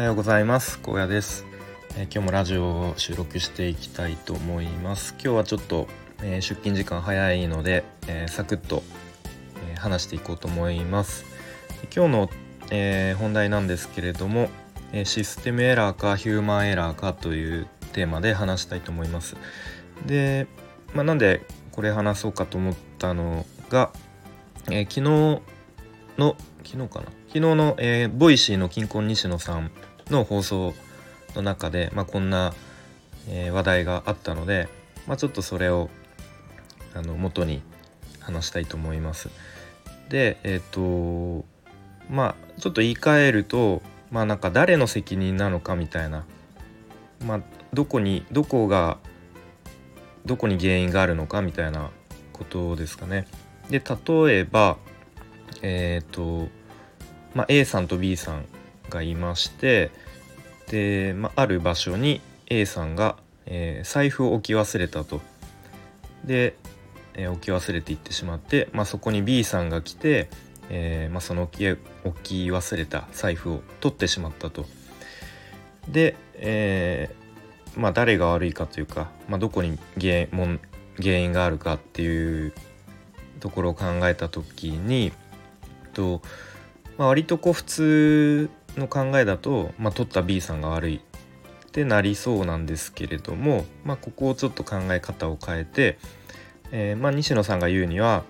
おはようございます。高野です。今日もラジオを収録していきたいと思います。今日はちょっと、出勤時間早いので、サクッと、話していこうと思います。今日の、本題なんですけれども、システムエラーかヒューマンエラーかというテーマで話したいと思います。で、なんでこれ話そうかと思ったのが、昨日の、ボイシーの近婚西野さんの放送の中で、こんな、話題があったので、ちょっとそれを元に話したいと思います。で、ちょっと言い換えると、誰の責任なのかみたいな、どこに原因があるのかみたいなことですかね。で、例えばA さんと B さんがいまして、で、ある場所に A さんが、財布を置き忘れたと。で、置き忘れていってしまって、そこに B さんが来て、その置き忘れた財布を取ってしまったと。で、誰が悪いかというか、どこに原因があるかっていうところを考えた時に、割と普通の考えだと、取った B さんが悪いってなりそうなんですけれども、ここをちょっと考え方を変えて、西野さんが言うには、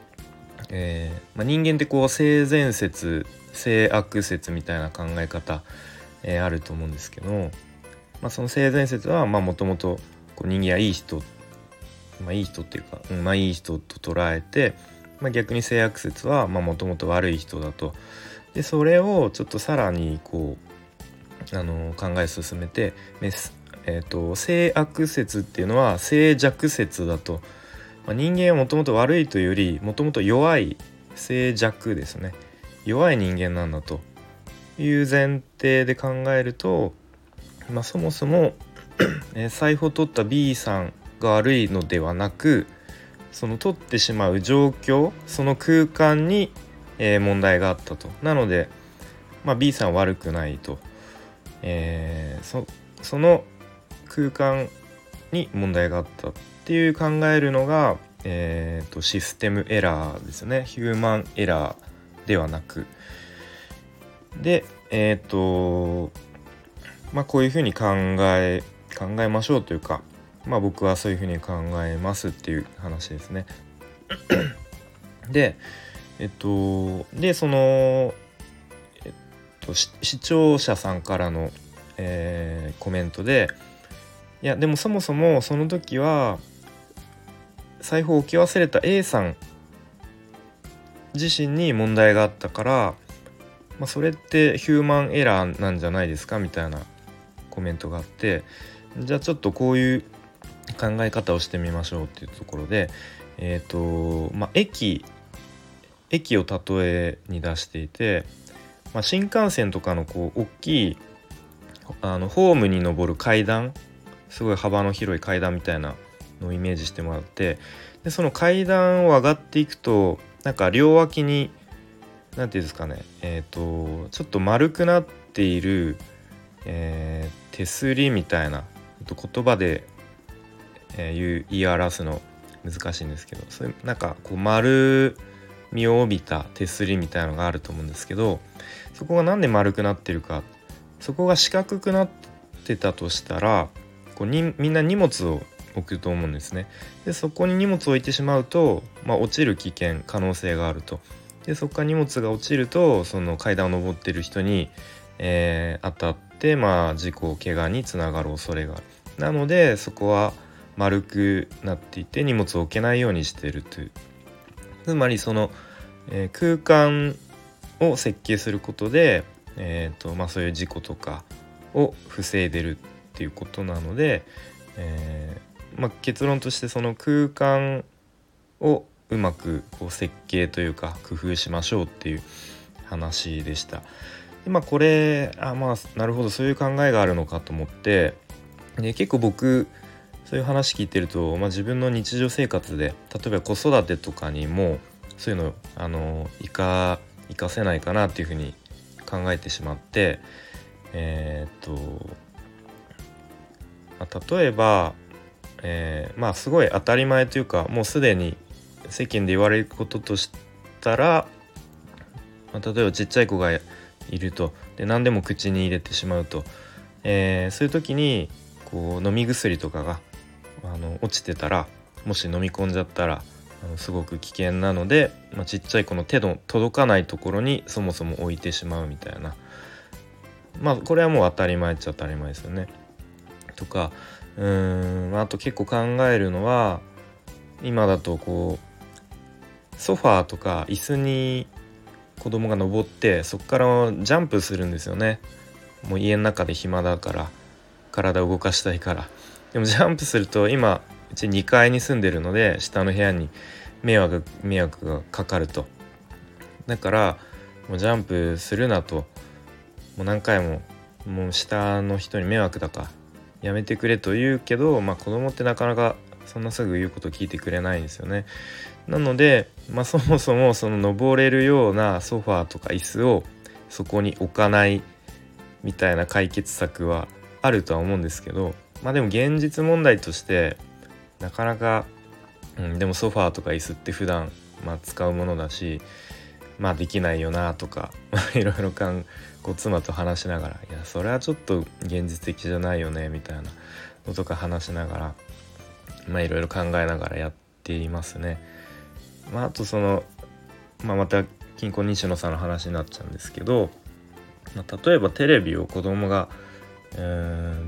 人間って性善説性悪説みたいな考え方、あると思うんですけど、その性善説はもともと人間はいい人、いい人と捉えて、逆に性悪説はもともと悪い人だと。で、それをちょっとさらに考え進めて、性悪説っていうのは性弱説だと。人間はもともと悪いというより、もともと弱い、性弱ですね、弱い人間なんだという前提で考えると、そもそも財布を取った B さんが悪いのではなく、その取ってしまう状況、その空間に、問題があったと。なので、B さんは悪くないと、その空間に問題があったっていう考えるのが、システムエラーですね。ヒューマンエラーではなく。で、こういうふうに考えましょうというか、僕はそういうふうに考えますっていう話ですね。で、視聴者さんからの、コメントで、いやでもそもそもその時は財布を置き忘れた A さん自身に問題があったから、それってヒューマンエラーなんじゃないですかみたいなコメントがあって、じゃあちょっとこういう考え方をしてみましょうっていうところで、駅を例えに出していて、新幹線とかの大きいホームに上る階段、すごい幅の広い階段みたいなのをイメージしてもらって、でその階段を上がっていくと、両脇に何ていうんですかね、ちょっと丸くなっている、手すりみたいな、言葉で言い表すの難しいんですけど、そういう丸みを帯びた手すりみたいなのがあると思うんですけど、そこがなんで丸くなってるか、そこが四角くなってたとしたら、みんな荷物を置くと思うんですね。でそこに荷物を置いてしまうと、落ちる危険、可能性があると。でそこから荷物が落ちると、その階段を上ってる人に、当たって、事故、怪我につながる恐れがある。なのでそこは丸くなっていて、荷物を置けないようにしているという。つまりその、空間を設計することで、そういう事故とかを防いでるっていうことなので、結論として、その空間をうまく設計というか工夫しましょうっていう話でした。で、これなるほど、そういう考えがあるのかと思って、で結構僕そういう話聞いてると、自分の日常生活で、例えば子育てとかにもそういうのを生かせないかなっていうふうに考えてしまって、例えば、すごい当たり前というかもうすでに世間で言われることとしたら、例えばちっちゃい子がいるとで何でも口に入れてしまうと、そういう時にこう飲み薬とかが落ちてたらもし飲み込んじゃったらすごく危険なので、ちっちゃい子の手の届かないところにそもそも置いてしまうみたいな、これはもう当たり前っちゃ当たり前ですよね。とかあと結構考えるのは今だとこうソファーとか椅子に子供が登ってそこからジャンプするんですよね。もう家の中で暇だから体を動かしたいから。でもジャンプすると今うち2階に住んでるので下の部屋に迷惑がかかると。だからもうジャンプするなと、もう何回ももう下の人に迷惑だからやめてくれと言うけど、子供ってなかなかそんなすぐ言うこと聞いてくれないんですよね。なので、そもそもその登れるようなソファーとか椅子をそこに置かないみたいな解決策はあるとは思うんですけど、でも現実問題としてなかなか、でもソファーとか椅子って普段、使うものだし、できないよなとか、いろいろ妻と話しながら、いやそれはちょっと現実的じゃないよねみたいなのとか話しながら、いろいろ考えながらやっていますね。あとまた近郊西野さんの話になっちゃうんですけど、例えばテレビを子供が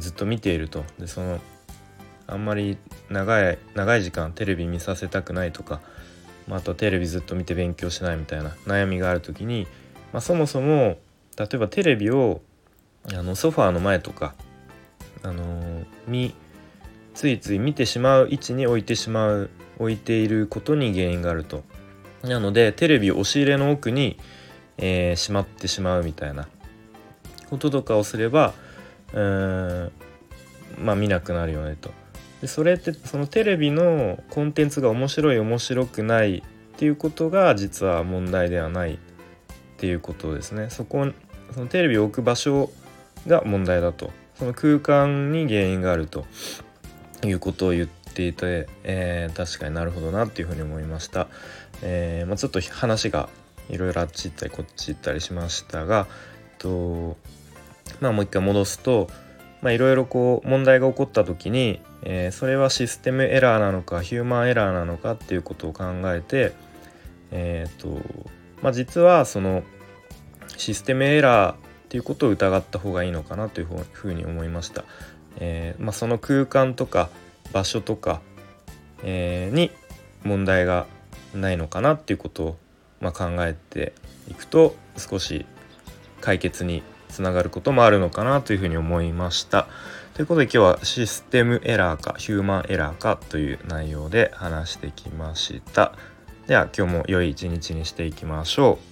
ずっと見ていると、であんまり長い時間テレビ見させたくないとか、あとテレビずっと見て勉強しないみたいな悩みがある時に、そもそも例えばテレビをソファーの前とか、ついつい見てしまう位置に置いていることに原因があると。なのでテレビを押し入れの奥に、しまってしまうみたいなこととかをすれば見なくなるよねと。でそれってそのテレビのコンテンツが面白い面白くないっていうことが実は問題ではないっていうことですね。そのテレビを置く場所が問題だと、その空間に原因があるということを言っていて、確かになるほどなっていうふうに思いました。ちょっと話がいろいろあっち行ったりこっち行ったりしましたが、もう一回戻すと、いろいろこう問題が起こった時に、それはシステムエラーなのかヒューマンエラーなのかっていうことを考えて、実はそのシステムエラーっていうことを疑った方がいいのかなというふうに思いました。その空間とか場所とか、に問題がないのかなっていうことを、考えていくと少し解決につながることもあるのかなというふうに思いました。ということで今日はシステムエラーかヒューマンエラーかという内容で話してきました。では今日も良い一日にしていきましょう。